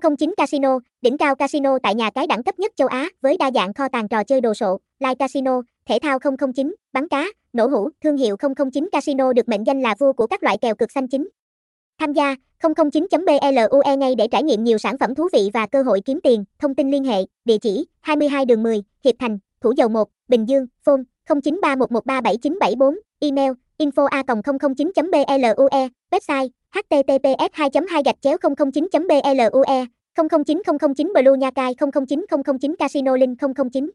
009 Casino, đỉnh cao casino tại nhà cái đẳng cấp nhất châu Á với đa dạng kho tàng trò chơi đồ sộ, Live Casino, Thể Thao 009, Bắn Cá, Nổ Hũ. Thương hiệu 009 Casino được mệnh danh là vua của các loại kèo cược xanh chính. Tham gia 009.blue ngay để trải nghiệm nhiều sản phẩm thú vị và cơ hội kiếm tiền. Thông tin liên hệ, địa chỉ 22 đường 10, Hiệp Thành, Thủ Dầu 1, Bình Dương, phone 0931137974, email info@009.blue, website https://009.blue, 009 009 blue nhà cái 009 009 casino link 009